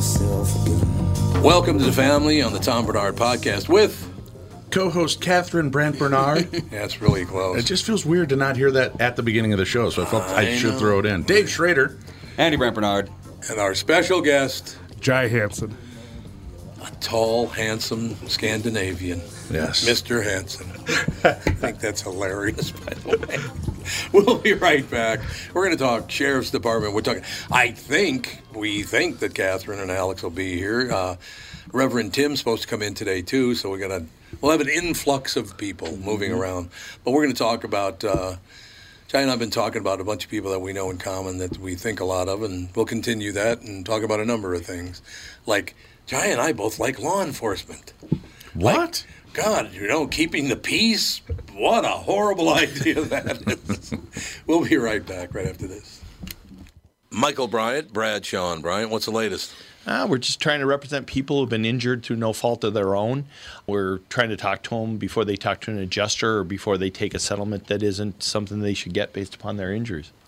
myself again. Welcome to the family on the Tom Bernard Podcast with co-host Catherine Brandt Bernard. That's really close. It just feels weird to not hear that at the beginning of the show, so I felt I should throw it in. Dave Schrader, Andy Brandt Bernard, and our special guest, Jai Hansen. A tall, handsome Scandinavian. Yes. Mr. Hansen. I think that's hilarious, by the way. We'll be right back. We're going to talk Sheriff's Department. We're talking, we think that Catherine and Alex will be here. Reverend Tim's supposed to come in today, too, so we'll have an influx of people moving around. But we're going to talk about, Jai and I have been talking about a bunch of people that we know in common that we think a lot of, and we'll continue that and talk about a number of things. Like, Jai and I both like law enforcement. What? Like, God, keeping the peace? What a horrible idea that is. We'll be right back right after this. Michael Bryant, Bradshaw and Bryant, what's the latest? We're just trying to represent people who have been injured through no fault of their own. We're trying to talk to them before they talk to an adjuster or before they take a settlement that isn't something they should get based upon their injuries.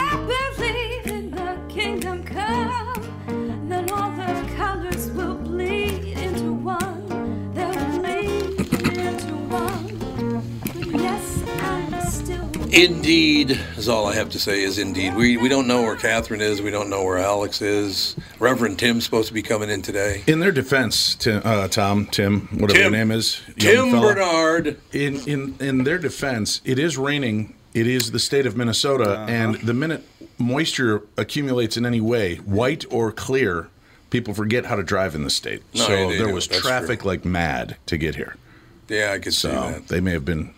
I believe in the kingdom come, then all the colors will bleed into one. They'll bleed into one. Yes, I'm still... Indeed, is all I have to say is indeed. We don't know where Catherine is. We don't know where Alex is. Reverend Tim's supposed to be coming in today. In their defense, Tim, whatever the name is. Tim Bernard. In their defense, it is raining. It is the state of Minnesota, and the minute moisture accumulates in any way, white or clear, people forget how to drive in the state. No, so there was traffic like mad to get here. Yeah, I could see that. They may have been...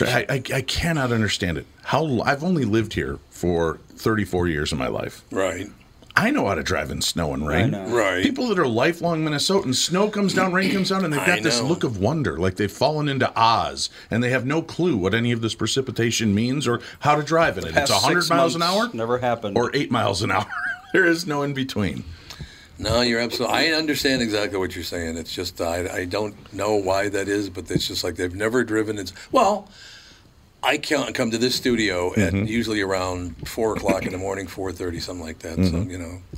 I cannot understand it. I've only lived here for 34 years of my life. Right. I know how to drive in snow and rain. Right. People that are lifelong Minnesotans, snow comes down, rain comes down, and they've got this look of wonder, like they've fallen into Oz, and they have no clue what any of this precipitation means or how to drive in it. It's 100 miles an hour? Never happened. Or 8 miles an hour. There is no in between. No, you're absolutely... I understand exactly what you're saying. It's just, I don't know why that is, but it's just like they've never driven. Well... I can't come to this studio at usually around 4 o'clock in the morning, 4:30, something like that.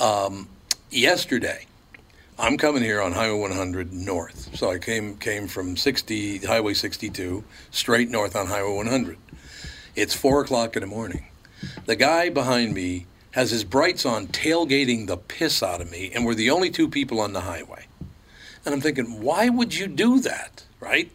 So, yesterday, I'm coming here on Highway 100 north. So I came from Highway 62 straight north on Highway 100. It's 4 o'clock in the morning. The guy behind me has his brights on tailgating the piss out of me, and we're the only two people on the highway. And I'm thinking, why would you do that, right?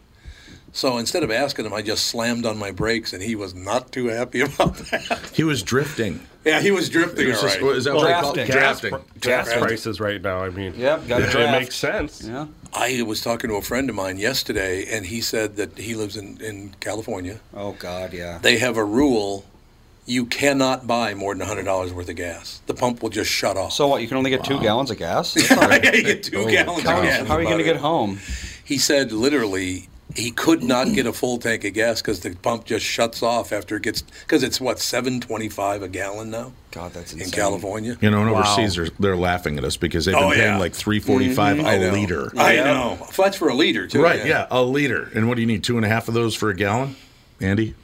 So instead of asking him, I just slammed on my brakes, and he was not too happy about that. He was drifting. Yeah, he was drifting. Was just, right. Is that what they call drafting? Gas prices right now, I mean. Yep, got to draft. It makes sense. Yeah. I was talking to a friend of mine yesterday, and he said that he lives in California. Oh, God, yeah. They have a rule. You cannot buy more than $100 worth of gas. The pump will just shut off. So what, you can only get 2 gallons of gas? You get 2 gallons of gas. How are you going to get home? He said literally he could not get a full tank of gas because the pump just shuts off after it gets, because it's what, $7.25 a gallon now? God, that's insane. In California. You know, and overseas they're laughing at us because they've been paying like $3.45 a liter. Yeah. I know. That's for a liter, too. Right, yeah, a liter. And what do you need, 2.5 of those for a gallon, Andy?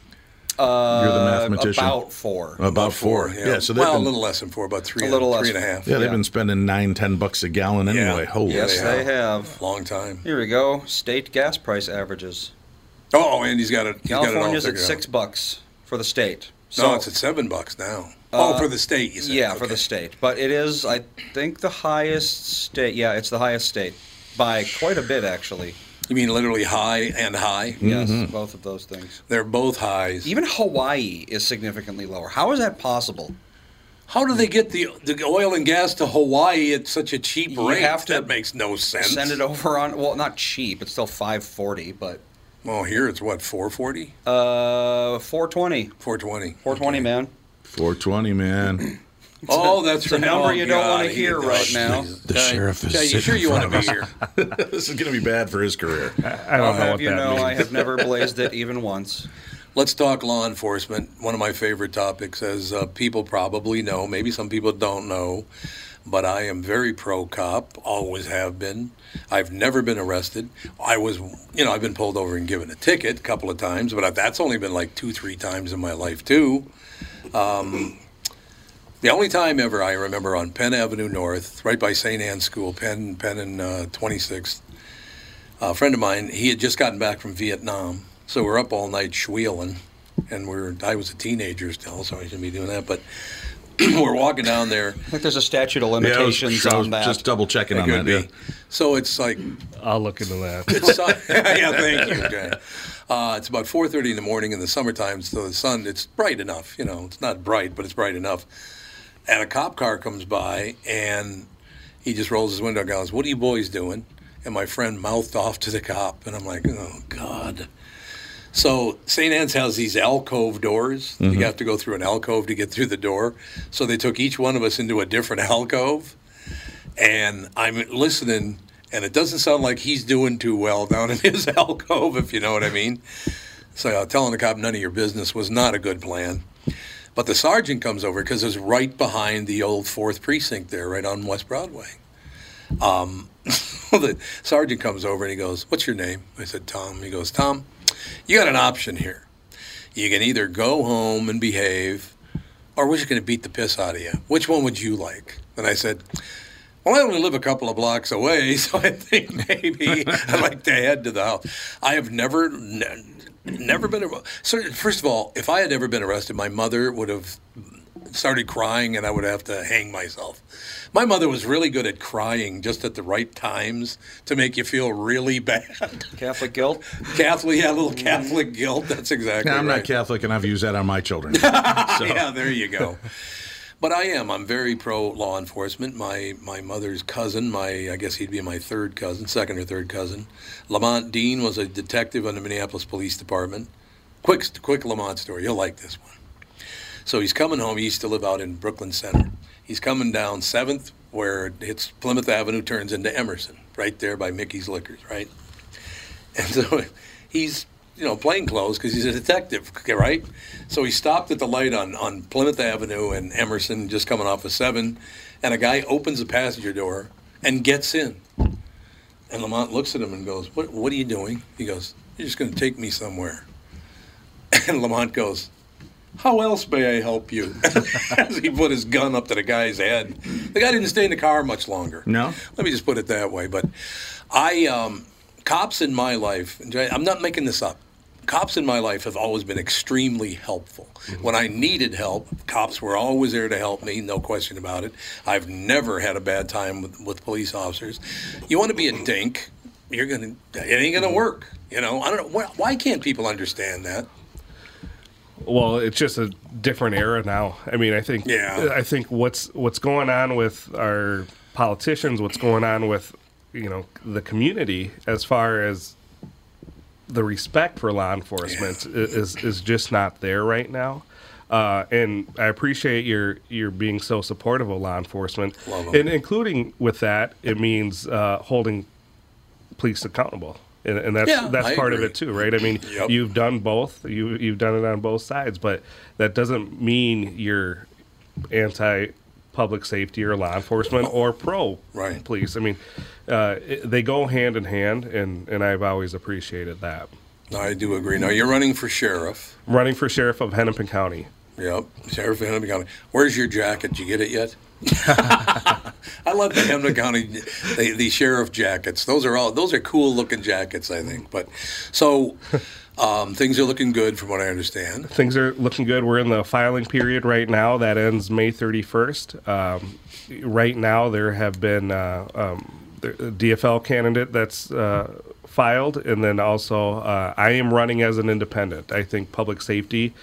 You're the mathematician. About 4. About 4. Yeah. So they've been, a little less than 4, about 3. A little less. 3.5. Yeah, they've been spending $9-10 a gallon anyway. Yeah. Holy. Yes, they have. Long time. Here we go. State gas price averages. Oh, and he's got it. California's at $6 for the state. So, no, it's at $7 now. For the state, you said. Yeah, for the state. But it is, I think, the highest state. Yeah, it's the highest state by quite a bit, actually. You mean literally high and high? Yes, both of those things. They're both highs. Even Hawaii is significantly lower. How is that possible? How do they get the oil and gas to Hawaii at such a cheap rate? That makes no sense. Send it over on, well, not cheap. It's still $5.40, but. Well, here it's what, $4.40? $4.20. $4.20, okay. Man. $4.20, man. Oh, that's right. It's a number you don't want to hear right now. The sheriff is sitting in front. You want to be here? This is going to be bad for his career. I don't know what that means. I have never blazed it even once. Let's talk law enforcement. One of my favorite topics, as people probably know, maybe some people don't know, but I am very pro-cop, always have been. I've never been arrested. I was, I've been pulled over and given a ticket a couple of times, but that's only been like 2-3 times in my life, too. The only time ever I remember on Penn Avenue North, right by St. Anne's School, Penn and 26th, a friend of mine, he had just gotten back from Vietnam, so we're up all night schweeling, and I was a teenager still, so I shouldn't be doing that, but we're walking down there. I think there's a statute of limitations on that. Just double checking on that. Yeah. So it's like, I'll look into that. Yeah, thank you, Jay. It's about 4:30 in the morning in the summertime, so the sun, it's bright enough. It's not bright, but it's bright enough. And a cop car comes by, and he just rolls his window and goes, "What are you boys doing?" And my friend mouthed off to the cop, and I'm like, oh, God. So St. Anne's has these alcove doors. Mm-hmm. You have to go through an alcove to get through the door. So they took each one of us into a different alcove, and I'm listening, and it doesn't sound like he's doing too well down in his alcove, if you know what I mean. So telling the cop none of your business was not a good plan. But the sergeant comes over because it's right behind the old 4th Precinct there, right on West Broadway. So the sergeant comes over and he goes, "What's your name?" I said, "Tom." He goes, "Tom, you got an option here. You can either go home and behave, or we're just going to beat the piss out of you. Which one would you like?" And I said, "Well, I only live a couple of blocks away, so I think maybe I'd like to head to the house." I have never been arrested. So, first of all, if I had ever been arrested, my mother would have started crying and I would have to hang myself. My mother was really good at crying just at the right times to make you feel really bad. Catholic guilt? A little Catholic guilt. That's exactly right. I'm not Catholic and I've used that on my children. So. Yeah, there you go. But I am. I'm very pro-law enforcement. My mother's cousin, I guess he'd be my second or third cousin, Lamont Dean was a detective in the Minneapolis Police Department. Quick Lamont story. You'll like this one. So he's coming home. He used to live out in Brooklyn Center. He's coming down 7th, where it hits Plymouth Avenue, turns into Emerson, right there by Mickey's Liquors, right? And so he's... plain clothes because he's a detective, right? So he stopped at the light on Plymouth Avenue and Emerson, just coming off of 7, and a guy opens the passenger door and gets in. And Lamont looks at him and goes, What are you doing? He goes, "You're just going to take me somewhere." And Lamont goes, how else may I help you? As he put his gun up to the guy's head. The guy didn't stay in the car much longer. No? Let me just put it that way. But I, cops in my life, I'm not making this up. Cops in my life have always been extremely helpful. When I needed help, cops were always there to help me, no question about it. I've never had a bad time with police officers. You want to be a dink, it ain't gonna work. You know, I don't know why can't people understand that? Well, it's just a different era now. I mean, I think what's going on with our politicians, what's going on with the community as far as the respect for law enforcement is just not there right now. And I appreciate your being so supportive of law enforcement. Love and including with that, it means holding police accountable. And that's part of it too, right? I mean, You've done both. You've done it on both sides, but that doesn't mean you're anti-public safety or law enforcement or pro-police. I mean, they go hand in hand, and I've always appreciated that. I do agree. Now, you're running for sheriff. I'm running for sheriff of Hennepin County. Yep, sheriff of Hennepin County. Where's your jacket? Did you get it yet? I love the Hennepin County, the sheriff jackets. Those are cool looking jackets, I think. But so things are looking good from what I understand. Things are looking good. We're in the filing period right now. That ends May 31st. Right now, there have been the DFL candidate that's filed, and then also I am running as an independent. I think public safety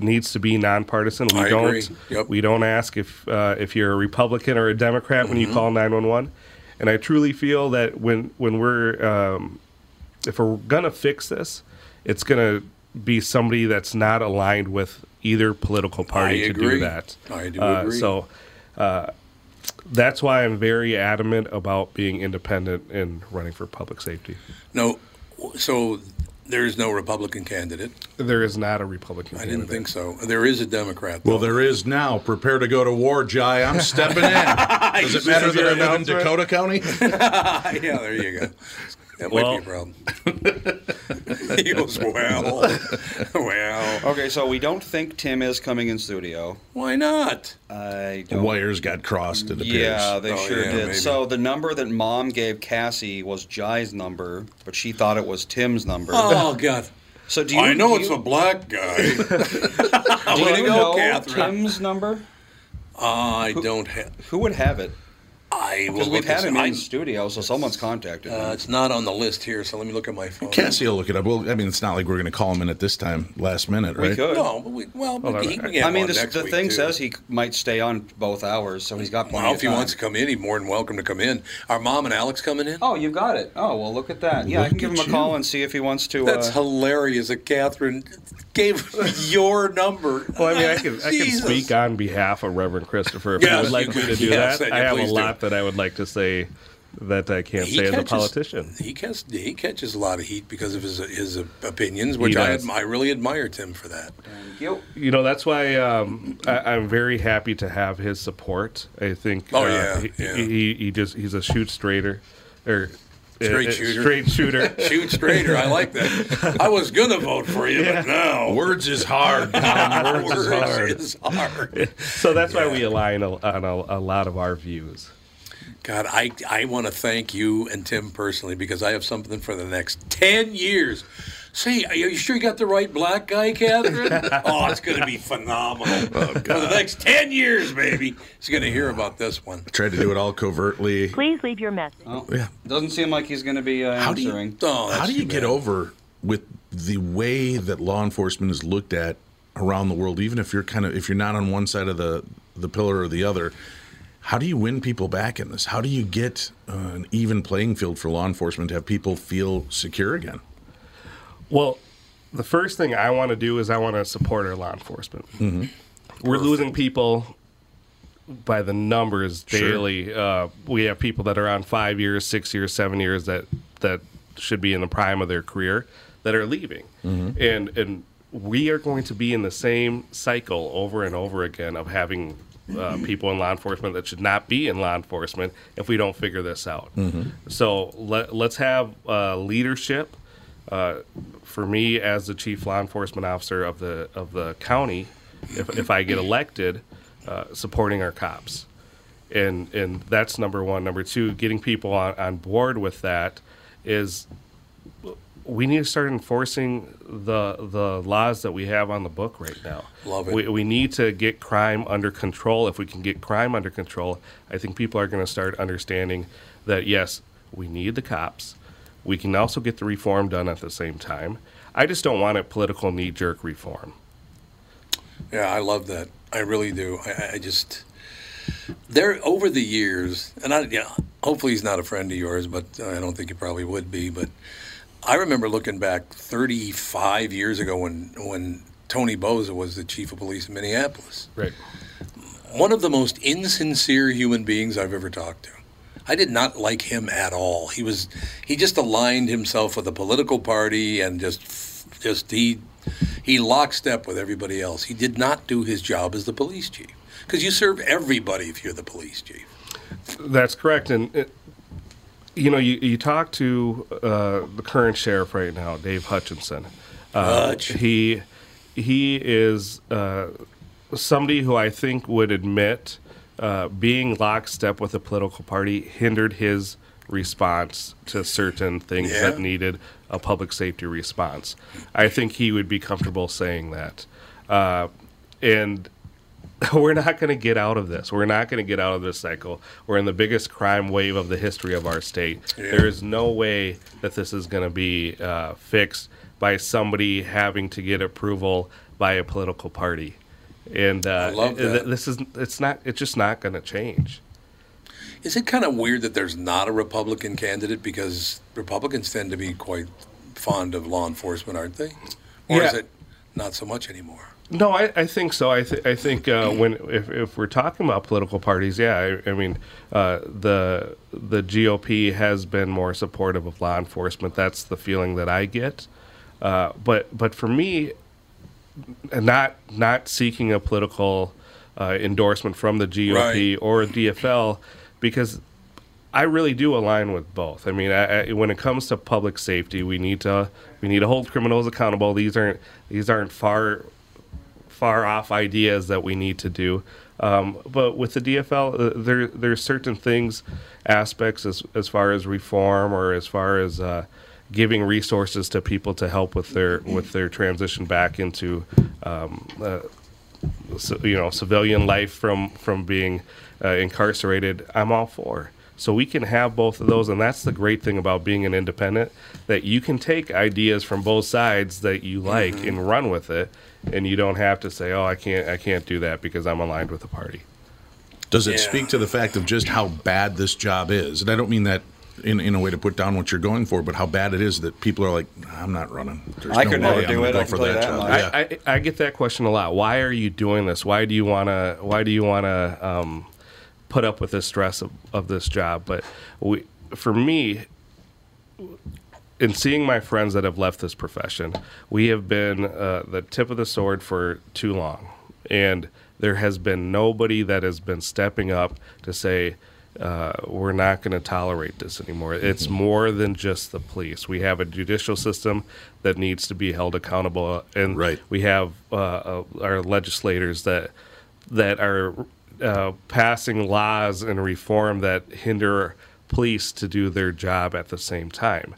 needs to be nonpartisan. We don't ask if you're a Republican or a Democrat when you call 911. And I truly feel that when we're if we're gonna fix this, it's gonna be somebody that's not aligned with either political party do that. I do agree. So that's why I'm very adamant about being independent and running for public safety. No, so. There is no Republican candidate. There is not a Republican candidate. I didn't think so. There is a Democrat, though. Well, there is now. Prepare to go to war, Jai. I'm stepping in. Does it matter that I live in Dakota County? Yeah, there you go. That might be a problem. He goes, well. Okay, so we don't think Tim is coming in studio. Why not? The wires got crossed, it appears. Yeah, they sure did. Maybe. So the number that Mom gave Cassie was Jai's number, but she thought it was Tim's number. Oh, God. So it's a black guy. Do you know Catherine, Tim's number? I don't have... Who would have it? Because we've had him in the studio, so someone's contacted him. It's not on the list here, so let me look at my phone. Cassie will look it up. Well, I mean, it's not like we're going to call him in at this time, last minute, right? We could. No, but he can get the thing too. Says he might stay on both hours, so he's got plenty of time. If he wants to come in, he's more than welcome to come in. Are Mom and Alex coming in? Oh, you got it. Oh, well, look at that. Yeah, I can give him a call and see if he wants to. That's hilarious that Catherine gave your number. Well, I mean, I can speak on behalf of Reverend Christopher if you would like me to do that. I have a lot that I would like to say that I can't say as a politician. He catches a lot of heat because of his opinions, which I really admire Tim for that. Thank you. You know, that's why I'm very happy to have his support. I think he's a straight shooter. Straight shooter. Shoot straighter. I like that. I was going to vote for you, but now. Words is hard. Words is hard. So that's why we align on a lot of our views. God, I want to thank you and Tim personally because I have something for the next 10 years. See, are you sure you got the right black guy, Catherine? Oh, it's going to be phenomenal. Oh, God. For the next 10 years, baby. He's going to hear about this one. I tried to do it all covertly. Please leave your message. Oh, yeah. Doesn't seem like he's going to be answering. How do you get over with the way that law enforcement is looked at around the world, even if you're if you're not on one side of the pillar or the other? How do you win people back in this? How do you get an even playing field for law enforcement to have people feel secure again? Well, the first thing I want to do is I want to support our law enforcement. Mm-hmm. We're losing people by the numbers daily. Sure. We have people that are on 5 years, 6 years, 7 years that should be in the prime of their career that are leaving. Mm-hmm. And we are going to be in the same cycle over and over again of having people in law enforcement that should not be in law enforcement if we don't figure this out. Mm-hmm. So let's have leadership for me as the chief law enforcement officer of the county, if I get elected, supporting our cops. And that's number one. Number two, getting people on board with that is we need to start enforcing the laws that we have on the book right now. Love it. We need to get crime under control. If we can get crime under control, I think people are going to start understanding that, yes, we need the cops. We can also get the reform done at the same time. I just don't want a political knee-jerk reform. Yeah, I love that. I really do. I just... There, over the years, and hopefully he's not a friend of yours, but I don't think he probably would be. But I remember looking back 35 years ago when Tony Boza was the chief of police in Minneapolis. Right. One of the most insincere human beings I've ever talked to. I did not like him at all. He just aligned himself with a political party and he lockstep with everybody else. He did not do his job as the police chief. Because you serve everybody if you're the police chief. That's correct. And, you talk to the current sheriff right now, Dave Hutchinson. He is somebody who I think would admit being lockstep with a political party hindered his response to certain things that needed a public safety response. I think he would be comfortable saying that. We're not going to get out of this. We're not going to get out of this cycle. We're in the biggest crime wave of the history of our state. Yeah. There is no way that this is going to be fixed by somebody having to get approval by a political party. And I love that. It's just not going to change. Is it kind of weird that there's not a Republican candidate? Because Republicans tend to be quite fond of law enforcement, aren't they? Or is it not so much anymore? No, I think so. I think if we're talking about political parties, the GOP has been more supportive of law enforcement. That's the feeling that I get. But for me, not seeking a political endorsement from the GOP or DFL, because I really do align with both. I mean, when it comes to public safety, we need to hold criminals accountable. These aren't far off ideas that we need to do, but with the DFL, there's certain things, aspects as far as reform or as far as giving resources to people to help with their transition back into civilian life from being incarcerated. I'm all for. So we can have both of those, and that's the great thing about being an independent, that you can take ideas from both sides that you like and run with it, and you don't have to say, oh, I can't do that because I'm aligned with the party. Does it speak to the fact of just how bad this job is? And I don't mean that in a way to put down what you're going for, but how bad it is that people are like, I'm not running. I could never do it. I get that question a lot. Why are you doing this? Why do you want to put up with the stress of this job? But for me, in seeing my friends that have left this profession, we have been the tip of the sword for too long, and there has been nobody that has been stepping up to say we're not going to tolerate this anymore. It's more than just the police. We have a judicial system that needs to be held accountable, and we have our legislators that are passing laws and reform that hinder police to do their job at the same time.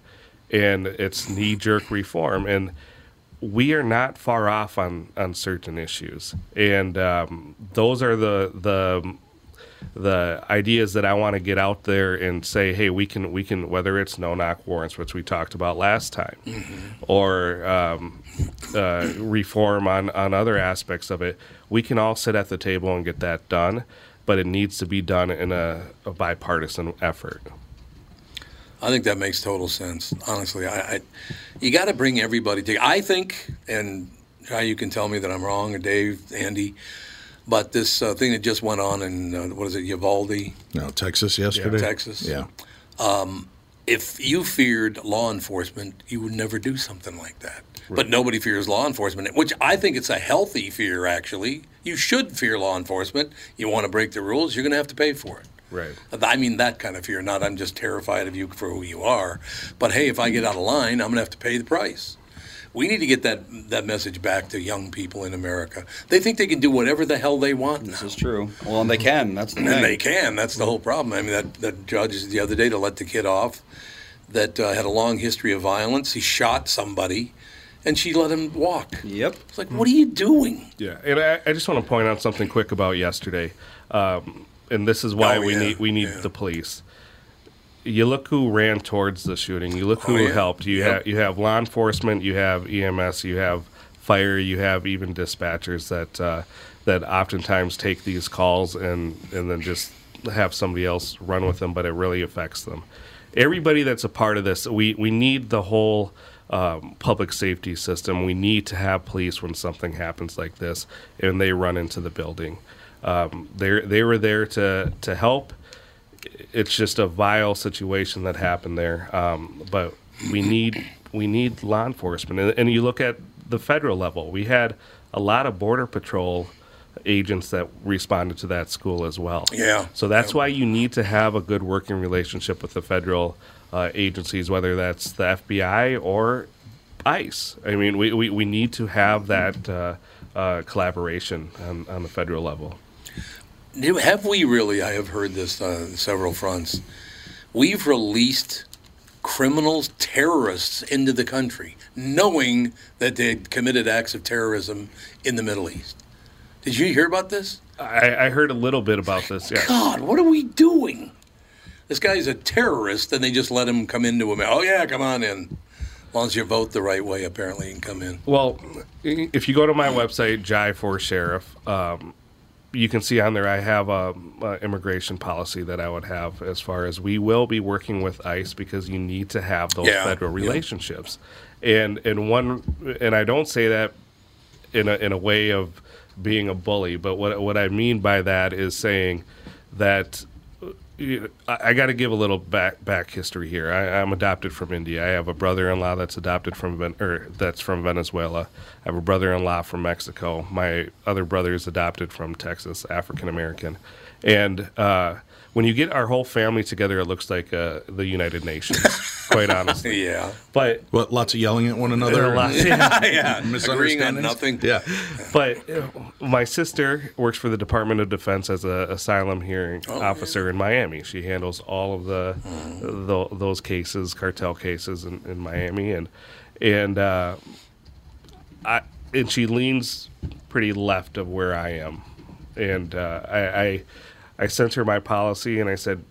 And it's knee-jerk reform. And we are not far off on certain issues. And those are the ideas that I want to get out there and say, hey, we can, whether it's no-knock warrants, which we talked about last time, or reform on other aspects of it, we can all sit at the table and get that done, but it needs to be done in a bipartisan effort. I think that makes total sense. Honestly, I you got to bring everybody together. I think, and you can tell me that I'm wrong, or Dave, Andy, but this thing that just went on in, Uvalde? No, Texas yesterday. Yeah. If you feared law enforcement, you would never do something like that. Right. But nobody fears law enforcement, which I think it's a healthy fear, actually. You should fear law enforcement. You want to break the rules, you're going to have to pay for it. Right. I mean that kind of fear, not I'm just terrified of you for who you are, but hey, if I get out of line, I'm going to have to pay the price. We need to get that message back to young people in America. They think they can do whatever the hell they want now. This is true. Well, and they can. That's the thing. And they can. That's the whole problem. I mean, that judge the other day to let the kid off that had a long history of violence. He shot somebody, and she let him walk. Yep. It's like, what are you doing? Yeah, and I just want to point out something quick about yesterday, and this is why we need the police. You look who ran towards the shooting. You look who helped. You have law enforcement. You have EMS. You have fire. You have even dispatchers that oftentimes take these calls and then just have somebody else run with them, but it really affects them. Everybody that's a part of this, we need the whole public safety system. We need to have police when something happens like this and they run into the building. They were there to help. It's just a vile situation that happened there, but we need law enforcement. And you look at the federal level. We had a lot of Border Patrol agents that responded to that school as well. Yeah. So that's why you need to have a good working relationship with the federal agencies, whether that's the FBI or ICE. I mean, we need to have that collaboration on the federal level. Have we really? I have heard this on several fronts. We've released criminals, terrorists into the country, knowing that they had committed acts of terrorism in the Middle East. Did you hear about this? I heard a little bit about this, yes. God, what are we doing? This guy's a terrorist, and they just let him come into America. Oh, yeah, come on in. As long as you vote the right way, apparently, you can come in. Well, if you go to my website, Jai for Sheriff, you can see on there I have a immigration policy that I would have as far as we will be working with ICE because you need to have those federal relationships. And I don't say that in a way of being a bully, but what I mean by that is saying that I got to give a little back history here. I'm adopted from India. I have a brother-in-law that's adopted from Venezuela. I have a brother-in-law from Mexico. My other brother is adopted from Texas, African American. And when you get our whole family together, it looks like the United Nations. Quite honestly, yeah. But what, lots of yelling at one another, misunderstanding nothing. Yeah. But my sister works for the Department of Defense as an asylum hearing officer in Miami. She handles all of those cases, cartel cases in Miami, and she leans pretty left of where I am, and I sent her my policy and I said,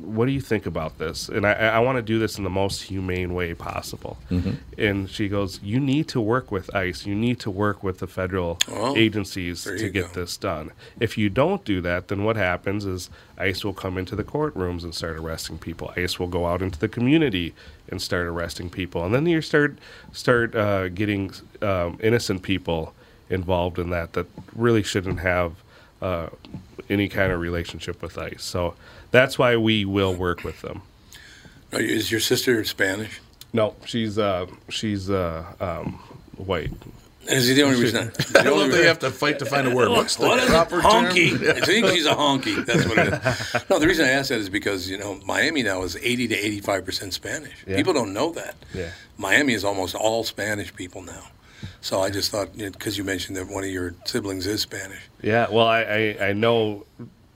what do you think about this? And I want to do this in the most humane way possible. Mm-hmm. And she goes, you need to work with ICE. You need to work with the federal agencies to get this done. If you don't do that, then what happens is ICE will come into the courtrooms and start arresting people. ICE will go out into the community and start arresting people. And then you start getting innocent people involved in that really shouldn't have any kind of relationship with ICE. So that's why we will work with them. Is your sister Spanish? No, she's white. Is the only reason? I love they have to fight to find a word. What's the proper honky? Term? I think she's a honky. That's what it is. No, the reason I ask that is because Miami now is 80 to 85% Spanish. Yeah. People don't know that. Yeah. Miami is almost all Spanish people now. So I just thought, because you mentioned that one of your siblings is Spanish. Yeah, well, I know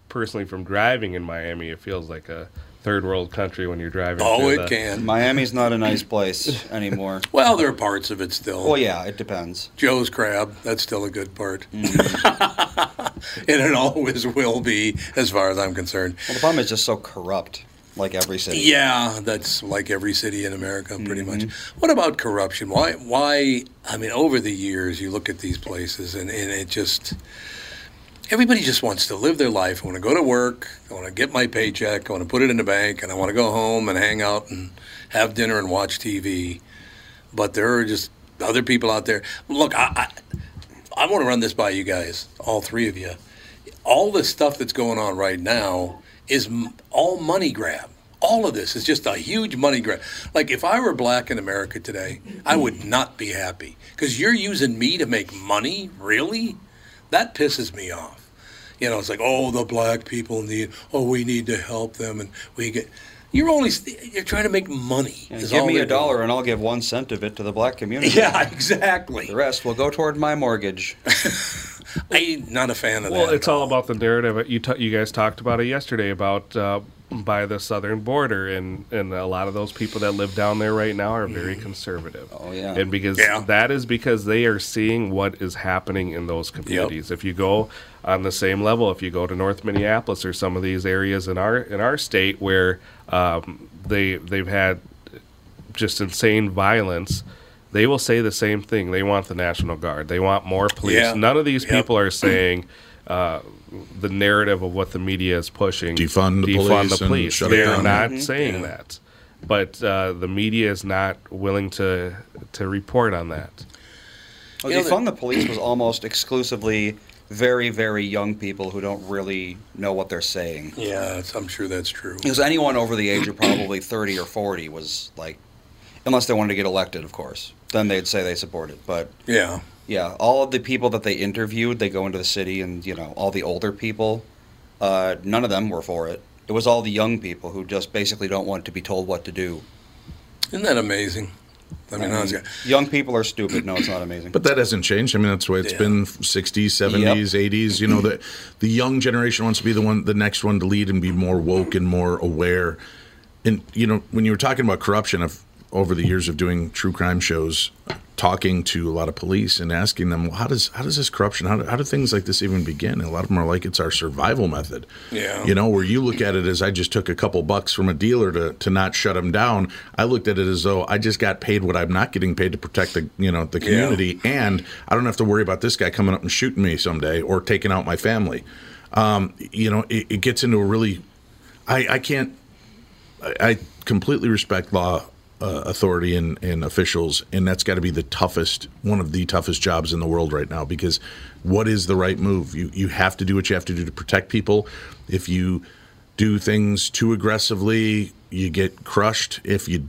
personally from driving in Miami, it feels like a third world country when you're driving. Oh, it can. Miami's not a nice place anymore. Well, there are parts of it still. Well, yeah, it depends. Joe's Crab, that's still a good part. Mm-hmm. And it always will be, as far as I'm concerned. Well, the problem is just so corrupt. Like every city. Yeah, that's like every city in America, pretty much. What about corruption? Why? I mean, over the years, you look at these places, and it just, everybody just wants to live their life. I want to go to work. I want to get my paycheck. I want to put it in the bank, and I want to go home and hang out and have dinner and watch TV. But there are just other people out there. Look, I want to run this by you guys, all three of you. All this stuff that's going on right now is all money grab. All of this is just a huge money grab. Like, if I were black in America today, I would not be happy. Because you're using me to make money? Really? That pisses me off. You know, it's like, oh, the black people need, oh, we need to help them, and we get. You're trying to make money. Give me $1 and I'll give 1 cent of it to the black community. Yeah, exactly. The rest will go toward my mortgage. I'm not a fan of that. Well, it's all about the narrative. You guys talked about it yesterday about by the southern border, and a lot of those people that live down there right now are very conservative. Oh, yeah. And that is because they are seeing what is happening in those communities. Yep. If you go on the same level, if you go to North Minneapolis or some of these areas in our state where they've had just insane violence, they will say the same thing. They want the National Guard. They want more police. Yeah. None of these people are saying the narrative of what the media is pushing. Defund the police. They're not saying that. But the media is not willing to report on that. Well, defund the police was almost exclusively very, very young people who don't really know what they're saying. Yeah, I'm sure that's true. Because anyone over the age of probably 30 or 40 was like, unless they wanted to get elected, of course. Then they'd say they support it. But yeah, all of the people that they interviewed, they go into the city and, you know, all the older people, none of them were for it. It was all the young people who just basically don't want to be told what to do. Isn't that amazing? I mean, young people are stupid. No, it's not amazing. But that hasn't changed. I mean, that's why it's been 60s, 70s, 80s. You know, the young generation wants to be the next one to lead and be more woke and more aware. And, you know, when you were talking about corruption, over the years of doing true crime shows, talking to a lot of police and asking them, well, how does this corruption, how do things like this even begin? And a lot of them are like, it's our survival method. Yeah. You know, where you look at it as I just took a couple bucks from a dealer to not shut him down. I looked at it as though I just got paid what I'm not getting paid to protect the community, and I don't have to worry about this guy coming up and shooting me someday or taking out my family. It gets into a really, I completely respect law authority and officials, and that's got to be one of the toughest jobs in the world right now, because what is the right move? You have to do what you have to do to protect people. If you do things too aggressively, you get crushed. If you're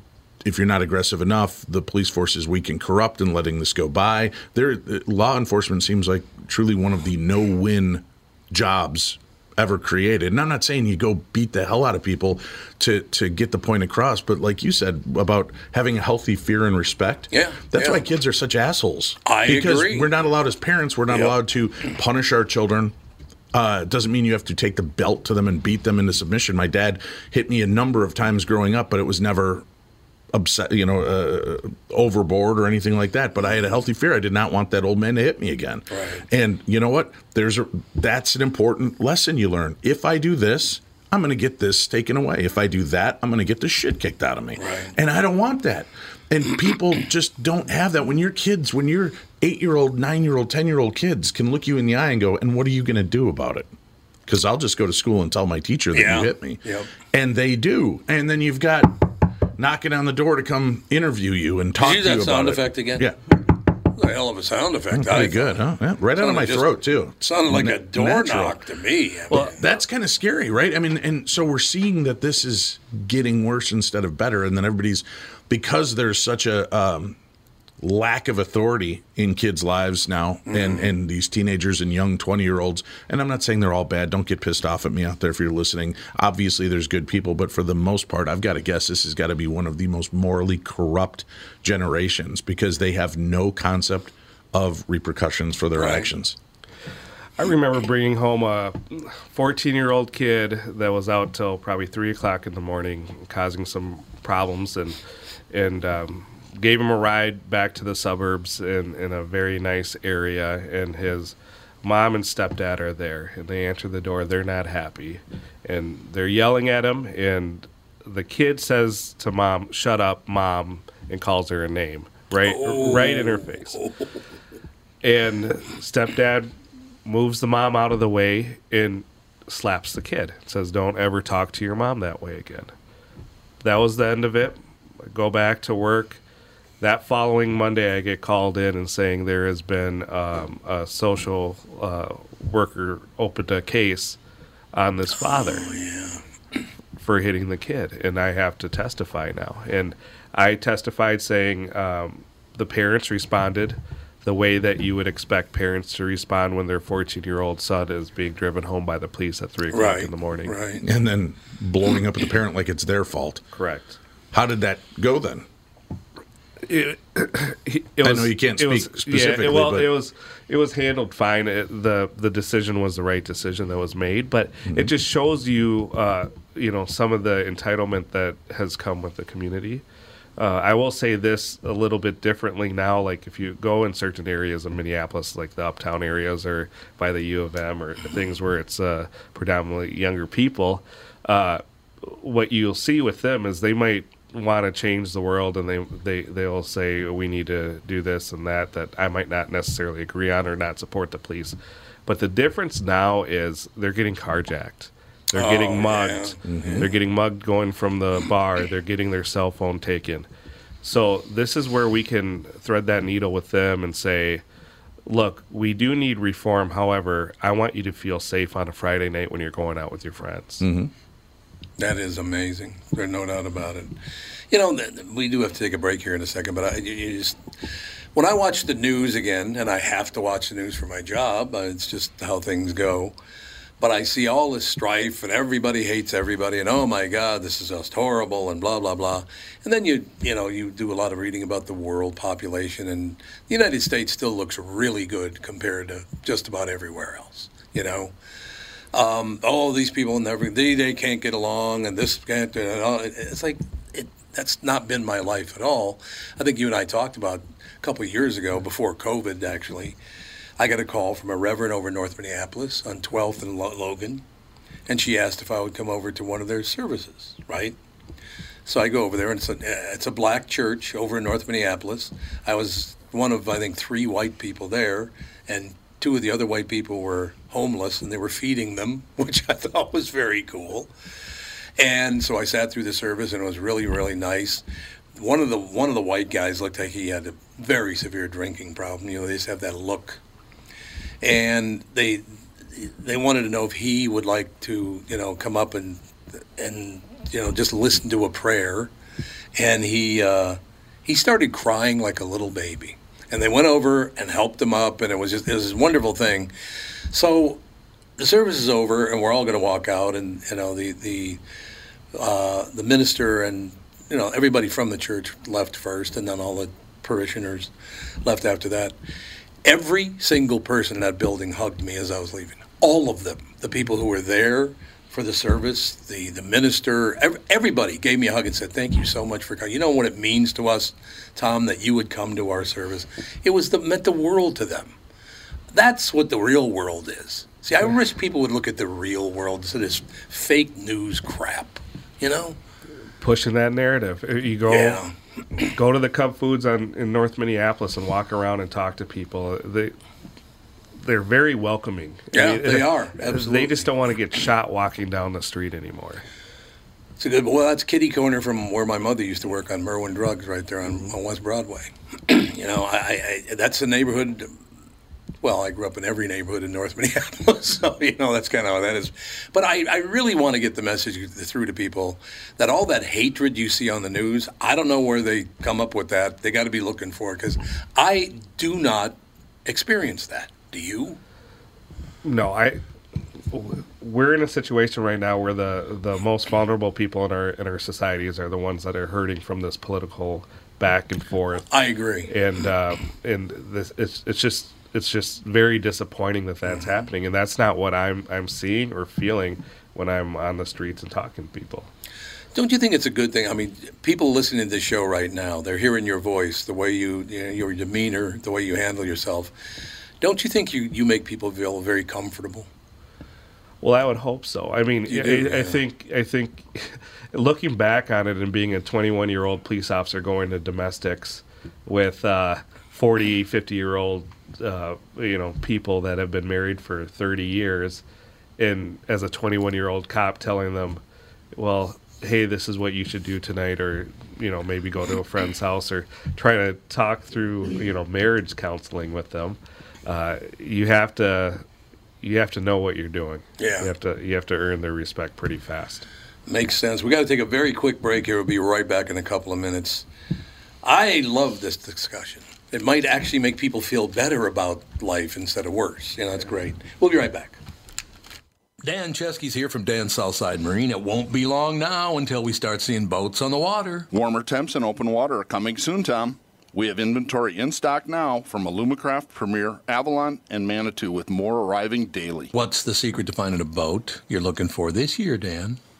not aggressive enough, the police force is weak and corrupt and letting this go by. Law enforcement seems like truly one of the no-win jobs ever created. And I'm not saying you go beat the hell out of people to get the point across, but like you said about having a healthy fear and respect, that's why kids are such assholes. I agree. We're not allowed as parents, we're not allowed to punish our children. Doesn't mean you have to take the belt to them and beat them into submission. My dad hit me a number of times growing up, but it was never overboard or anything like that. But I had a healthy fear. I did not want that old man to hit me again. Right. And you know what? That's an important lesson you learn. If I do this, I'm going to get this taken away. If I do that, I'm going to get the shit kicked out of me. Right. And I don't want that. And people just don't have that. When your kids, when your 8-year-old, 9-year-old, 10-year-old kids can look you in the eye and go, and what are you going to do about it? Because I'll just go to school and tell my teacher that you hit me. Yep. And they do. And then you've got knocking on the door to come interview you and talk to you about it. Did you use that sound effect again? Yeah. A hell of a sound effect. Pretty good, huh? Yeah, right out of my throat, too. Sounded like a door knock to me. Well, that's kind of scary, right? I mean, and so we're seeing that this is getting worse instead of better, and then everybody's, because there's such a lack of authority in kids' lives now, and these teenagers and young 20-year-olds, and I'm not saying they're all bad. Don't get pissed off at me out there if you're listening. Obviously, there's good people, but for the most part, I've got to guess this has got to be one of the most morally corrupt generations, because they have no concept of repercussions for their actions. I remember bringing home a 14-year-old kid that was out till probably 3 o'clock in the morning, causing some problems, and gave him a ride back to the suburbs in a very nice area, and his mom and stepdad are there, and they answer the door. They're not happy, and they're yelling at him, and the kid says to mom, "Shut up, mom," and calls her a name right in her face. And stepdad moves the mom out of the way and slaps the kid, says, "Don't ever talk to your mom that way again." That was the end of it. I go back to work. That following Monday, I get called in and saying there has been a social worker opened a case on this father for hitting the kid, and I have to testify now. And I testified saying the parents responded the way that you would expect parents to respond when their 14-year-old son is being driven home by the police at 3 o'clock in the morning. Right. And then blowing up at the parent like it's their fault. Correct. How did that go then? I know you can't speak specifically. It was handled fine. The decision was the right decision that was made, but it just shows you, some of the entitlement that has come with the community. I will say this a little bit differently now. Like if you go in certain areas of Minneapolis, like the uptown areas or by the U of M or things where it's predominantly younger people, what you'll see with them is they might want to change the world, and they'll say we need to do this and that I might not necessarily agree on or not support the police. But the difference now is they're getting carjacked. They're getting mugged. Yeah. Mm-hmm. They're getting mugged going from the bar. They're getting their cell phone taken. So this is where we can thread that needle with them and say, look, we do need reform. However, I want you to feel safe on a Friday night when you're going out with your friends. Mm-hmm. That is amazing. There's no doubt about it. You know, we do have to take a break here in a second, but when I watch the news again, and I have to watch the news for my job, it's just how things go, but I see all this strife, and everybody hates everybody, and oh my God, this is just horrible, and blah, blah, blah. And then you do a lot of reading about the world population, and the United States still looks really good compared to just about everywhere else, these people never, they can't get along, and this can't. It's like that's not been my life at all. I think you and I talked about a couple of years ago, before COVID actually. I got a call from a reverend over in North Minneapolis on 12th and Logan, and she asked if I would come over to one of their services. Right, so I go over there, and it's a black church over in North Minneapolis. I was one of I think three white people there, and two of the other white people were homeless, and they were feeding them, which I thought was very cool. And so I sat through the service, and it was really, really nice. One of the white guys looked like he had a very severe drinking problem. They just have that look. And they wanted to know if he would like to, come up and just listen to a prayer. And he started crying like a little baby. And they went over and helped them up, and it was a wonderful thing. So the service is over, and we're all going to walk out, and the minister and everybody from the church left first, and then all the parishioners left after that. Every single person in that building hugged me as I was leaving. All of them, the people who were there for the service, the minister, everybody gave me a hug and said, "Thank you so much for coming. You know what it means to us, Tom, that you would come to our service." It meant the world to them. That's what the real world is. See, I wish people would look at the real world instead of this fake news crap, Pushing that narrative. You go go to the Cub Foods in North Minneapolis and walk around and talk to people. They're very welcoming. Yeah, they are. Absolutely. They just don't want to get shot walking down the street anymore. Well, that's kitty corner from where my mother used to work on Merwin Drugs, right there on West Broadway. That's a neighborhood. Well, I grew up in every neighborhood in North Minneapolis, so that's kind of how that is. But I really want to get the message through to people that all that hatred you see on the news, I don't know where they come up with that. They got to be looking for it, because I do not experience that. Do you? No, We're in a situation right now where the most vulnerable people in our societies are the ones that are hurting from this political back and forth. I agree, and this it's just very disappointing that that's happening, and that's not what I'm seeing or feeling when I'm on the streets and talking to people. Don't you think it's a good thing? I mean, people listening to this show right now, they're hearing your voice, the way your demeanor, the way you handle yourself. Don't you think you make people feel very comfortable? Well, I would hope so. I mean, I think looking back on it and being a 21-year-old police officer going to domestics with 40, 50-year-old, people that have been married for 30 years, and as a 21-year-old cop telling them, well, hey, this is what you should do tonight, or, maybe go to a friend's house, or trying to talk through, marriage counseling with them, you have to know what you're doing. Yeah. You have to earn their respect pretty fast. Makes sense. We got to take a very quick break here. We'll be right back in a couple of minutes. I love this discussion. it might actually make people feel better about life instead of worse. You know, that's great. We'll be right back. Dan Chesky's here from Dan's Southside Marine. It won't be long now until we start seeing boats on the water. Warmer temps and open water are coming soon, Tom. We have inventory in stock now from Alumacraft, Premier, Avalon, and Manitou, with more arriving daily. What's the secret to finding a boat you're looking for this year, Dan?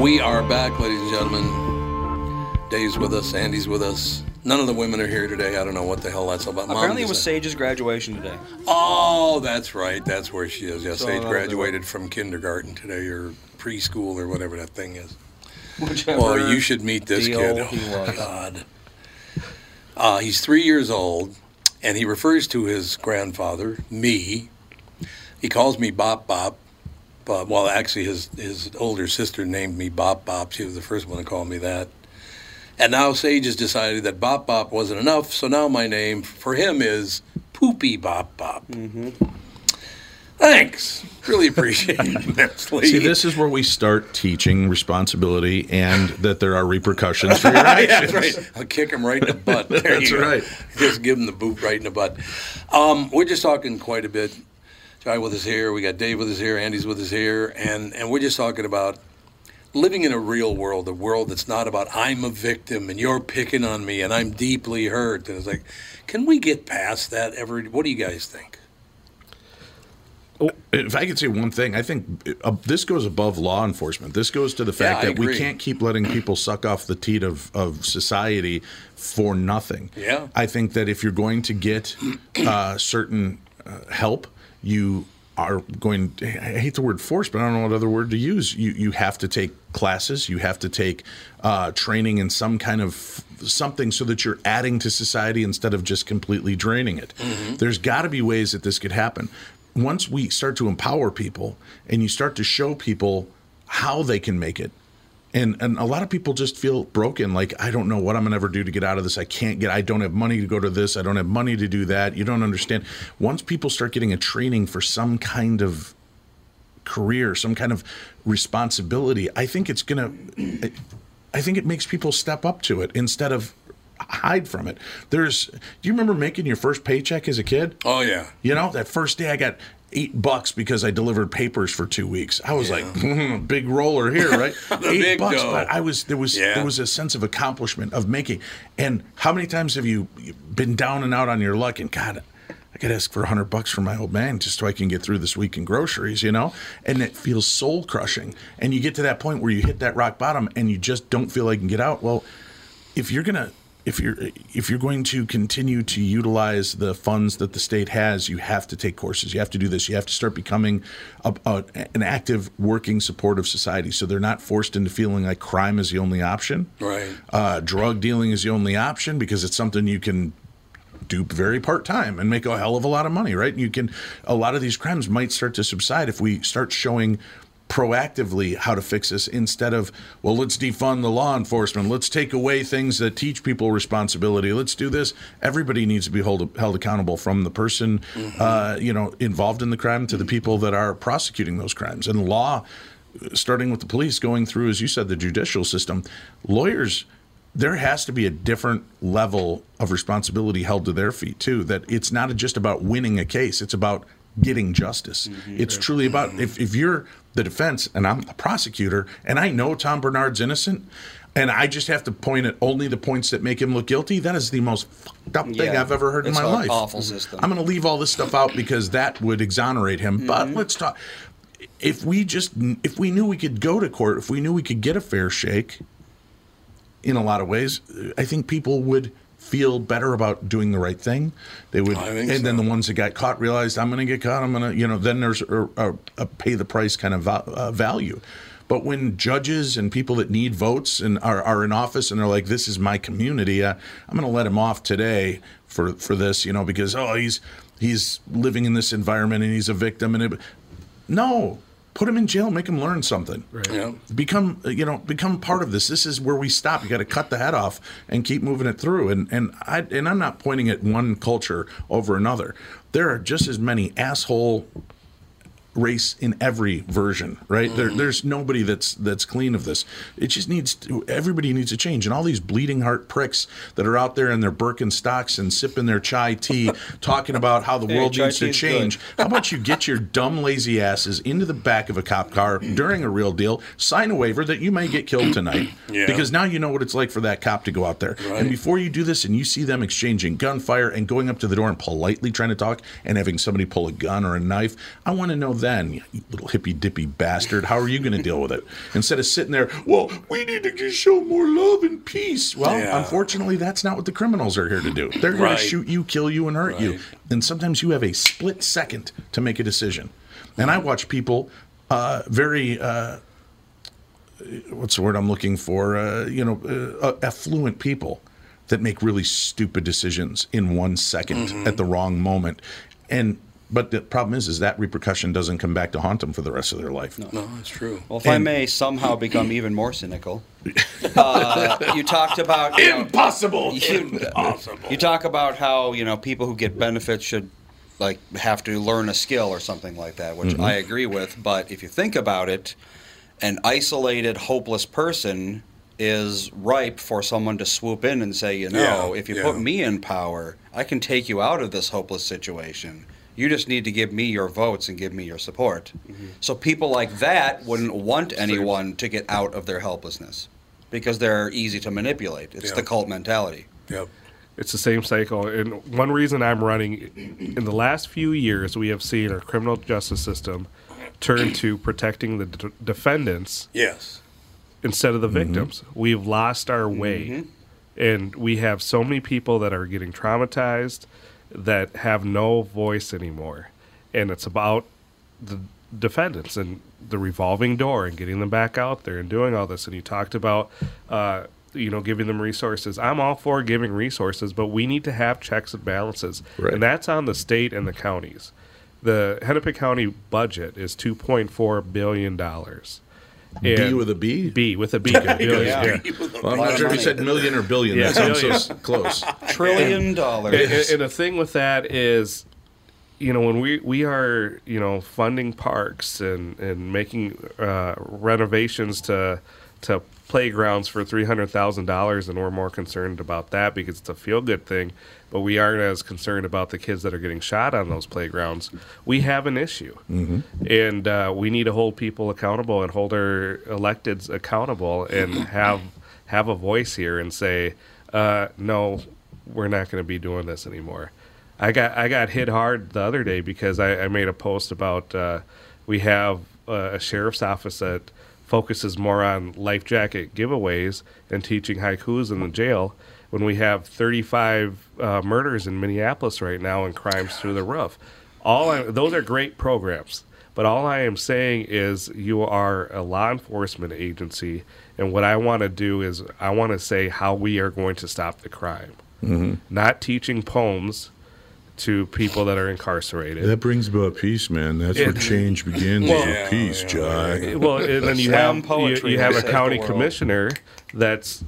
We are back, ladies and gentlemen. Dave's with us. Andy's with us. None of the women are here today. I don't know what the hell that's all about. Apparently, it was Sage's graduation today. Oh, that's right. That's where she is. Yeah, so Sage graduated from kindergarten today, or preschool, or whatever that thing is. Whichever. Well, you should meet this kid. Oh, God. He's 3 years old, and he refers to his grandfather, me. He calls me Bop Bop. But, well, actually, his older sister named me Bop Bop. She was the first one to call me that. And now Sage has decided that Bop Bop wasn't enough, so now my name for him is Poopy Bop Bop. Mm-hmm. Thanks. Really appreciate it immensely. See, this is where we start teaching responsibility and that there are repercussions for your actions. That's right. I'll kick him right in the butt. There that's you go. Right. Just give him the boot right in the butt. We're just talking quite a bit. Jai with us here, we got Dave with us here, Andy's with us here, and we're just talking about living in a real world, a world that's not about I'm a victim and you're picking on me and I'm deeply hurt. And it's like, can we get past that ever? What do you guys think? If I could say one thing, I think this goes above law enforcement. This goes to the fact that we can't keep letting people suck off the teat of society for nothing. Yeah. I think that if you're going to get certain help, you are going to, I hate the word force, but I don't know what other word to use. You have to take classes. You have to take training in some kind of something so that you're adding to society instead of just completely draining it. Mm-hmm. There's got to be ways that this could happen. Once we start to empower people and you start to show people how they can make it, and a lot of people just feel broken, like, I don't know what I'm going to ever do to get out of this. I don't have money to go to this. I don't have money to do that. You don't understand. Once people start getting a training for some kind of career, some kind of responsibility, I think it's going to, I think it makes people step up to it instead of hide from it. Do you remember making your first paycheck as a kid? Oh, yeah. You know, that first day I got $8 because I delivered papers for 2 weeks. I was like, big roller here, right? $8. But I was there was a sense of accomplishment of making. And how many times have you been down and out on your luck? And God, I could ask for $100 from my old man just so I can get through this week in groceries, you know? And it feels soul crushing. And you get to that point where you hit that rock bottom and you just don't feel like you can get out. Well, if you're going to continue to utilize the funds that the state has, you have to take courses. You have to do this. You have to start becoming an active, working, supportive society, so they're not forced into feeling like crime is the only option. Right. Drug dealing is the only option, because it's something you can do very part-time and make a hell of a lot of money, right? You can. A lot of these crimes might start to subside if we start showing proactively how to fix this, instead of, well, let's defund the law enforcement, let's take away things that teach people responsibility, let's do this. Everybody needs to be held accountable, from the person involved in the crime to the people that are prosecuting those crimes. And law, starting with the police, going through, as you said, the judicial system, lawyers, there has to be a different level of responsibility held to their feet too, that it's not just about winning a case, it's about getting justice. It's truly about, if you're the defense and I'm the prosecutor and I know Tom Bernard's innocent and I just have to point at only the points that make him look guilty, that is the most fucked up thing I've ever heard in my life. Awful system. I'm going to leave all this stuff out because that would exonerate him. But let's talk. If we knew we could go to court, if we knew we could get a fair shake in a lot of ways, I think people would feel better about doing the right thing. They would, then the ones that got caught realized, I'm going to get caught. I'm going to, Then there's a pay the price kind of value. But when judges and people that need votes and are in office and they're like, this is my community, I'm going to let him off today for this, because he's living in this environment and he's a victim. And no. Put him in jail, make him learn something. Right. Yeah. Become part of this. This is where we stop. You got to cut the head off and keep moving it through. And I'm not pointing at one culture over another. There are just as many asshole race in every version, right? There's nobody that's clean of this. It just everybody needs to change. And all these bleeding heart pricks that are out there in their Birkenstocks and sipping their chai tea, talking about how the world needs to change. How about you get your dumb, lazy asses into the back of a cop car during a real deal, sign a waiver that you may get killed tonight. Because now you know what it's like for that cop to go out there. Right. And before you do this and you see them exchanging gunfire and going up to the door and politely trying to talk and having somebody pull a gun or a knife, I want to know then, you little hippy-dippy bastard, how are you going to deal with it? Instead of sitting there, well, we need to just show more love and peace. Well, unfortunately, that's not what the criminals are here to do. They're going to shoot you, kill you, and hurt you. And sometimes you have a split second to make a decision. And I watch people what's the word I'm looking for? Affluent people that make really stupid decisions in 1 second at the wrong moment. But the problem is that repercussion doesn't come back to haunt them for the rest of their life. No, that's true. Well, if I may somehow become even more cynical, you talked about... impossible! You talk about how, people who get benefits should, have to learn a skill or something like that, which I agree with. But if you think about it, an isolated, hopeless person is ripe for someone to swoop in and say, if you put me in power, I can take you out of this hopeless situation. You just need to give me your votes and give me your support. So people like that wouldn't want anyone to get out of their helplessness because they're easy to manipulate. It's the cult mentality. Yep. It's the same cycle. And one reason I'm running, in the last few years, we have seen our criminal justice system turn to protecting the defendants instead of the victims. We've lost our way. And we have so many people that are getting traumatized that have no voice anymore, and it's about the defendants and the revolving door and getting them back out there and doing all this. And you talked about giving them resources. I'm all for giving resources, but we need to have checks and balances, and that's on the state and the counties. The Hennepin County budget is $2.4 billion. B with a B? B with a B. Well, I'm not sure if you said million or billion. Yeah, that sounds so close. $1 trillion. And the thing with that is, you know, when we are, you know, funding parks and making renovations to playgrounds for $300,000, and we're more concerned about that because it's a feel-good thing, but we aren't as concerned about the kids that are getting shot on those playgrounds, we have an issue. Mm-hmm. And we need to hold people accountable and hold our electeds accountable and have a voice here and say, no, we're not going to be doing this anymore. I got hit hard the other day because I made a post about we have a sheriff's office that focuses more on life jacket giveaways and teaching haikus in the jail when we have 35 murders in Minneapolis right now and crimes through the roof. Those are great programs, but all I am saying is you are a law enforcement agency, and what I want to do is I want to say how we are going to stop the crime. Mm-hmm. Not teaching poems to people that are incarcerated. That brings about peace, man. That's where change begins. Well, with peace, Jai. Well, and then you have a county commissioner that's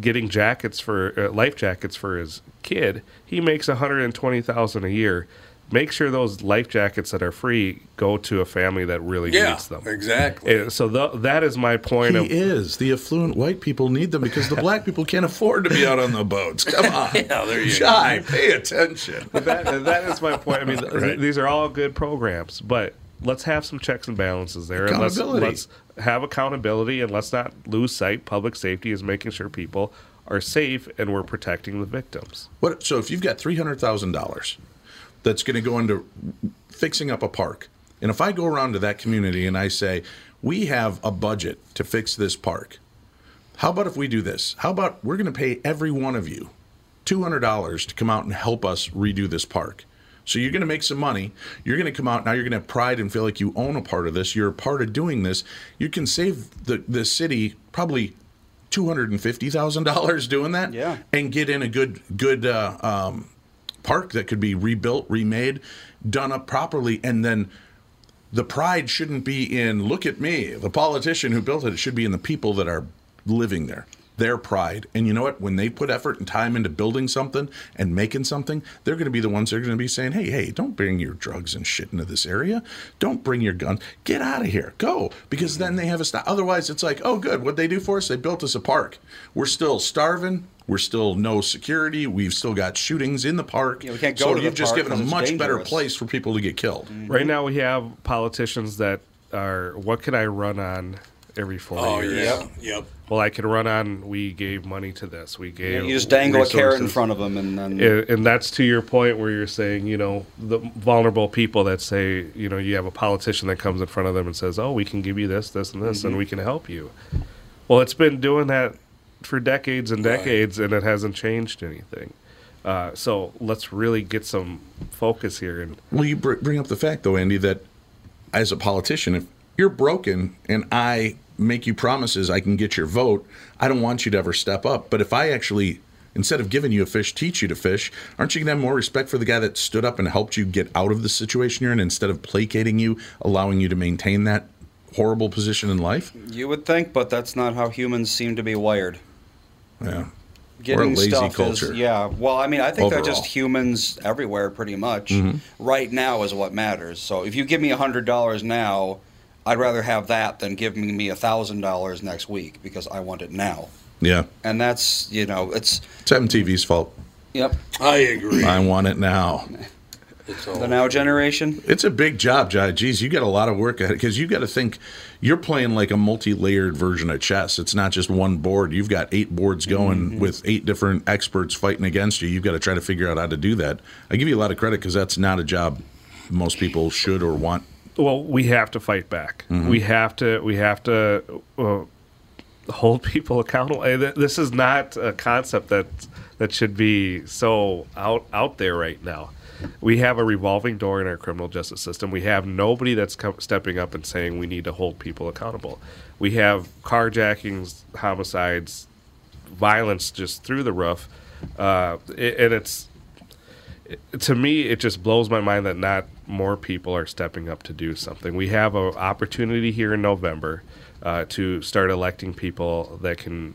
getting jackets for life jackets for his kid. He makes $120,000 a year. Make sure those life jackets that are free go to a family that really needs them. Exactly. And so that is my point. The affluent white people need them because the black people can't afford to be out on the boats. Come on. Yeah, there you Jai, go. Pay attention. But that is my point. I mean, right. These are all good programs, but let's have some checks and balances there. Accountability. And let's have accountability, and let's not lose sight. Public safety is making sure people are safe and we're protecting the victims. So if you've got $300,000... that's going to go into fixing up a park. And if I go around to that community and I say, we have a budget to fix this park. How about if we do this? How about we're going to pay every one of you $200 to come out and help us redo this park? So you're going to make some money. You're going to come out. Now you're going to have pride and feel like you own a part of this. You're a part of doing this. You can save the city probably $250,000 doing that, and get in a good park that could be rebuilt, remade, done up properly, and then the pride shouldn't be in, look at me, the politician who built it. It should be in the people that are living there, their pride. And you know what? When they put effort and time into building something and making something, they're going to be the ones that are going to be saying, hey, don't bring your drugs and shit into this area. Don't bring your guns. Get out of here. Go. Because then they have a stop. Otherwise, it's like, oh, good. What'd they do for us? They built us a park. We're still starving. We're still no security. We've still got shootings in the park. Yeah, we can't go so to you've the just park given a much dangerous. Better place for people to get killed. Mm-hmm. Right now we have politicians that are, what can I run on every 4 years? Oh, yeah. Yep. Well, I can run on, we gave money to this. We gave you just dangle resources. A carrot in front of them. And then. And that's to your point where you're saying, you know, the vulnerable people that say, you know, you have a politician that comes in front of them and says, oh, we can give you this, this, and this, mm-hmm. and we can help you. Well, it's been doing that for decades and decades, and it hasn't changed anything. So let's really get some focus here. And well, you bring up the fact, though, Andy, that as a politician, if you're broken and I make you promises I can get your vote, I don't want you to ever step up. But if I actually, instead of giving you a fish, teach you to fish, aren't you going to have more respect for the guy that stood up and helped you get out of the situation you're in instead of placating you, allowing you to maintain that horrible position in life? You would think, but that's not how humans seem to be wired. Yeah, getting we're a lazy stuff culture. Is, yeah, well, I mean, I think they're just humans everywhere, pretty much. Mm-hmm. Right now is what matters. So if you give me $100 now, I'd rather have that than giving me $1,000 next week because I want it now. Yeah, and that's it's MTV's fault. Yep, I agree. I want it now. The now generation. It's a big job, Jai. Geez, you got a lot of work ahead because you got to think. You're playing like a multi-layered version of chess. It's not just one board. You've got 8 boards going mm-hmm. with 8 different experts fighting against you. You've got to try to figure out how to do that. I give you a lot of credit because that's not a job most people should or want. Well, we have to fight back. Mm-hmm. We have to hold people accountable. This is not a concept that should be so out there right now. We have a revolving door in our criminal justice system. We have nobody that's stepping up and saying we need to hold people accountable. We have carjackings, homicides, violence just through the roof. To me, it just blows my mind that not more people are stepping up to do something. We have an opportunity here in November to start electing people that can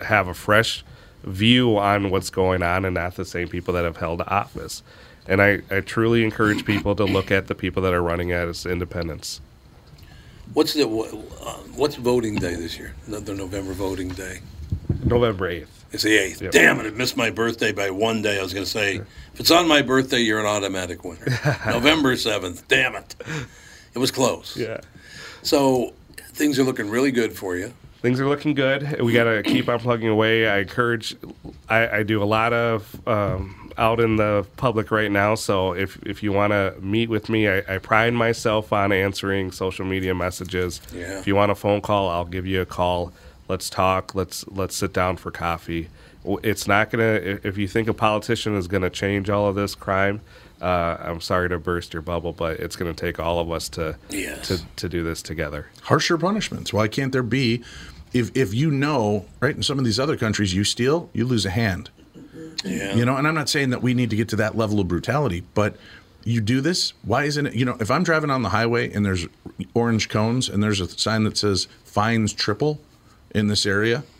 have a fresh view on what's going on and not the same people that have held office. And I truly encourage people to look at the people that are running at us independents. What's voting day this year? Another November voting day. November 8th. It's the 8th. Yep. Damn it, I missed my birthday by one day. I was going to say, if it's on my birthday, you're an automatic winner. November 7th. Damn it. It was close. Yeah. So things are looking really good for you. Things are looking good. We got to keep on plugging away. I do a lot of out in the public right now, so if you want to meet with me, I pride myself on answering social media messages. Yeah. If you want a phone call, I'll give you a call. Let's talk. Let's sit down for coffee. It's not going to – if you think a politician is going to change all of this crime, I'm sorry to burst your bubble, but it's going to take all of us to do this together. Harsher punishments. Why can't there be – if you know, right, in some of these other countries, you steal, you lose a hand. Yeah. You know, and I'm not saying that we need to get to that level of brutality, but you do this, why isn't it – you know, if I'm driving on the highway and there's orange cones and there's a sign that says fines triple in this area –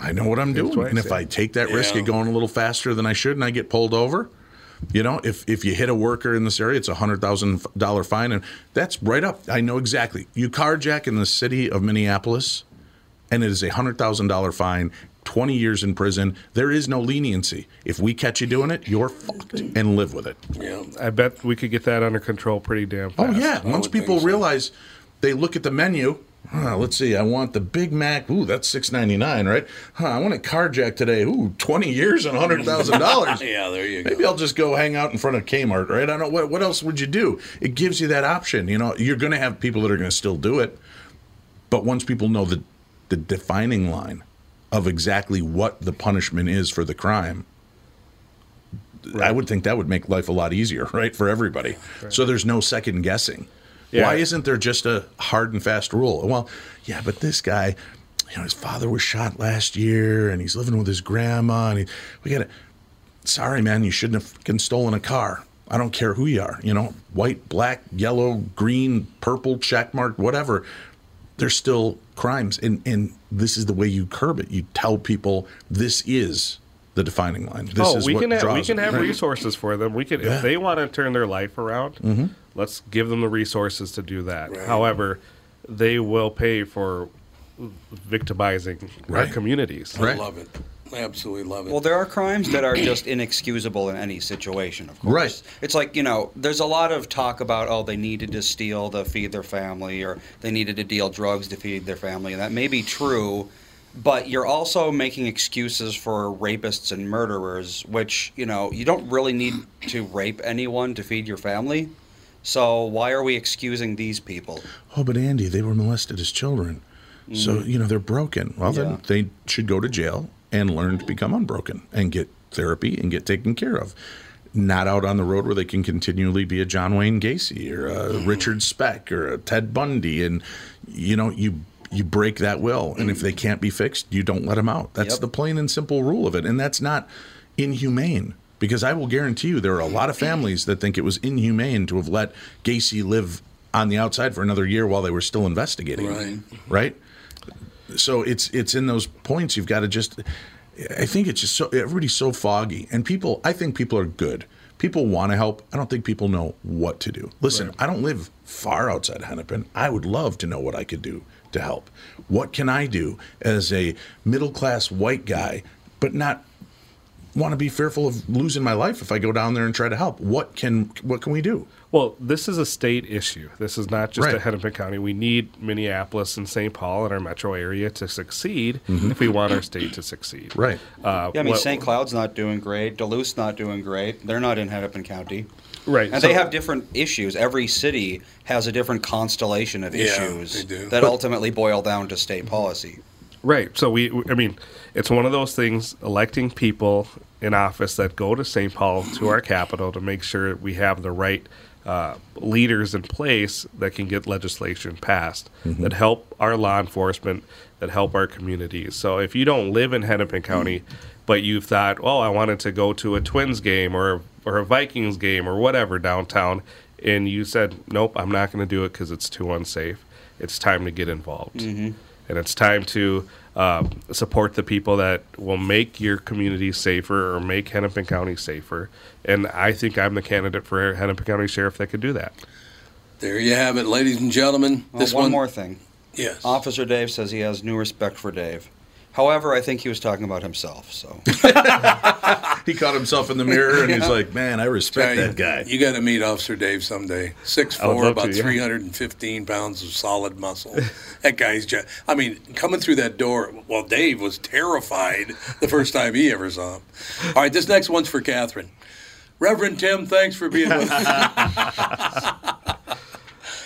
I know what I'm doing. Twice, and if I take that risk of going a little faster than I should and I get pulled over, you know, if you hit a worker in this area, it's a $100,000 fine. And that's right up. I know exactly. You carjack in the city of Minneapolis, and it is a $100,000 fine, 20 years in prison. There is no leniency. If we catch you doing it, you're fucked, and live with it. Yeah, I bet we could get that under control pretty damn fast. Oh, yeah. Once people realize, they look at the menu. Huh, let's see. I want the Big Mac. Ooh, that's $6.99, right? Huh, I want a carjack today. Ooh, 20 years and $100,000. Yeah, there you go. Maybe I'll just go hang out in front of Kmart, right? I don't know what else would you do. It gives you that option. You know, you're going to have people that are going to still do it, but once people know the defining line of exactly what the punishment is for the crime, right, I would think that would make life a lot easier, right, for everybody. Right. So there's no second guessing. Yeah. Why isn't there just a hard and fast rule? Well, yeah, but this guy, you know, his father was shot last year, and he's living with his grandma. And sorry, man, you shouldn't have fucking stolen a car. I don't care who you are, you know, white, black, yellow, green, purple, checkmark, whatever. There's still crimes, and this is the way you curb it. You tell people this is the defining line. This is what draws them. We can have resources for them. We can, if they want to turn their life around. Mm-hmm. Let's give them the resources to do that. Right. However, they will pay for victimizing our communities. I love it. I absolutely love it. Well, there are crimes that are just inexcusable in any situation, of course. Right. It's like, you know, there's a lot of talk about, they needed to steal to feed their family, or they needed to deal drugs to feed their family. And that may be true, but you're also making excuses for rapists and murderers, which, you know, you don't really need to rape anyone to feed your family. So why are we excusing these people? Oh, but Andy, they were molested as children. Mm-hmm. So, you know, they're broken. Well, then they should go to jail and learn to become unbroken and get therapy and get taken care of. Not out on the road where they can continually be a John Wayne Gacy or a Richard Speck or a Ted Bundy. And, you know, you break that will. And if they can't be fixed, you don't let them out. That's the plain and simple rule of it. And that's not inhumane. Because I will guarantee you there are a lot of families that think it was inhumane to have let Gacy live on the outside for another year while they were still investigating. Right. Right? So it's in those points you've got to just – I think it's just so – everybody's so foggy. And people – I think people are good. People want to help. I don't think people know what to do. Listen, I don't live far outside Hennepin. I would love to know what I could do to help. What can I do as a middle-class white guy but not – want to be fearful of losing my life if I go down there and try to help. What can we do? Well, this is a state issue. This is not just a Hennepin County. We need Minneapolis and St. Paul and our metro area to succeed if we want our state to succeed. Right. St. Cloud's not doing great. Duluth's not doing great. They're not in Hennepin County. Right. And they have different issues. Every city has a different constellation of issues that ultimately boil down to state policy. Right. So it's one of those things, electing people in office that go to St. Paul, to our capital, to make sure we have the right leaders in place that can get legislation passed, that help our law enforcement, that help our communities. So if you don't live in Hennepin County, but you've thought, I wanted to go to a Twins game or a Vikings game or whatever downtown, and you said, nope, I'm not going to do it because it's too unsafe, it's time to get involved. and it's time to support the people that will make your community safer or make Hennepin County safer. And I think I'm the candidate for Hennepin County Sheriff that could do that. There you have it, ladies and gentlemen. Well, this one more thing. Yes. Officer Dave says he has new respect for Dave. However, I think he was talking about himself. So he caught himself in the mirror and he's like, "Man, I respect that guy." You got to meet Officer Dave someday. 6'4", about 315 pounds of solid muscle. That guy's just, I mean, coming through that door. Well, Dave was terrified the first time he ever saw him. All right, this next one's for Catherine. Reverend Tim, thanks for being with us.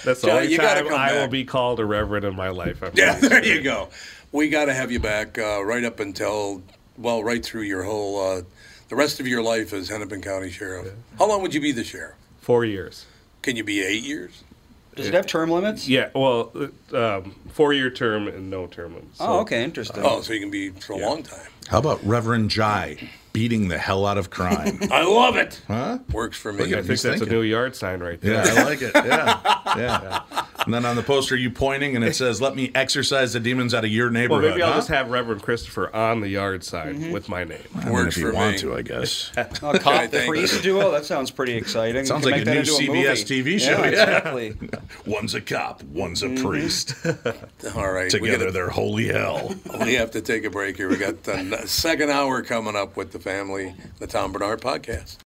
That's the only time I will be called a reverend in my life. Yeah, there you go. We got to have you back right up until, well, right through your whole, the rest of your life as Hennepin County Sheriff. Yeah. How long would you be the sheriff? 4 years. Can you be 8 years? Does it have term limits? Yeah, well, 4-year term and no term limits. So. Oh, okay, interesting. Oh, so you can be for a long time. How about Reverend Jai beating the hell out of crime? I love it. Huh? Works for me. I think that's a new yard sign right there. Yeah, I like it. Yeah. And then on the poster, you pointing, and it says, "Let me exercise the demons out of your neighborhood." Well, maybe I'll just have Reverend Christopher on the yard sign with my name. Well, works for me. If you want to, I guess. A cop priest duo? That sounds pretty exciting. Sounds like a new CBS TV show. Yeah, exactly. One's a cop, one's a priest. All right. Together they're holy hell. We have to take a break here. We got the second hour coming up with the family, the Tom Bernard Podcast.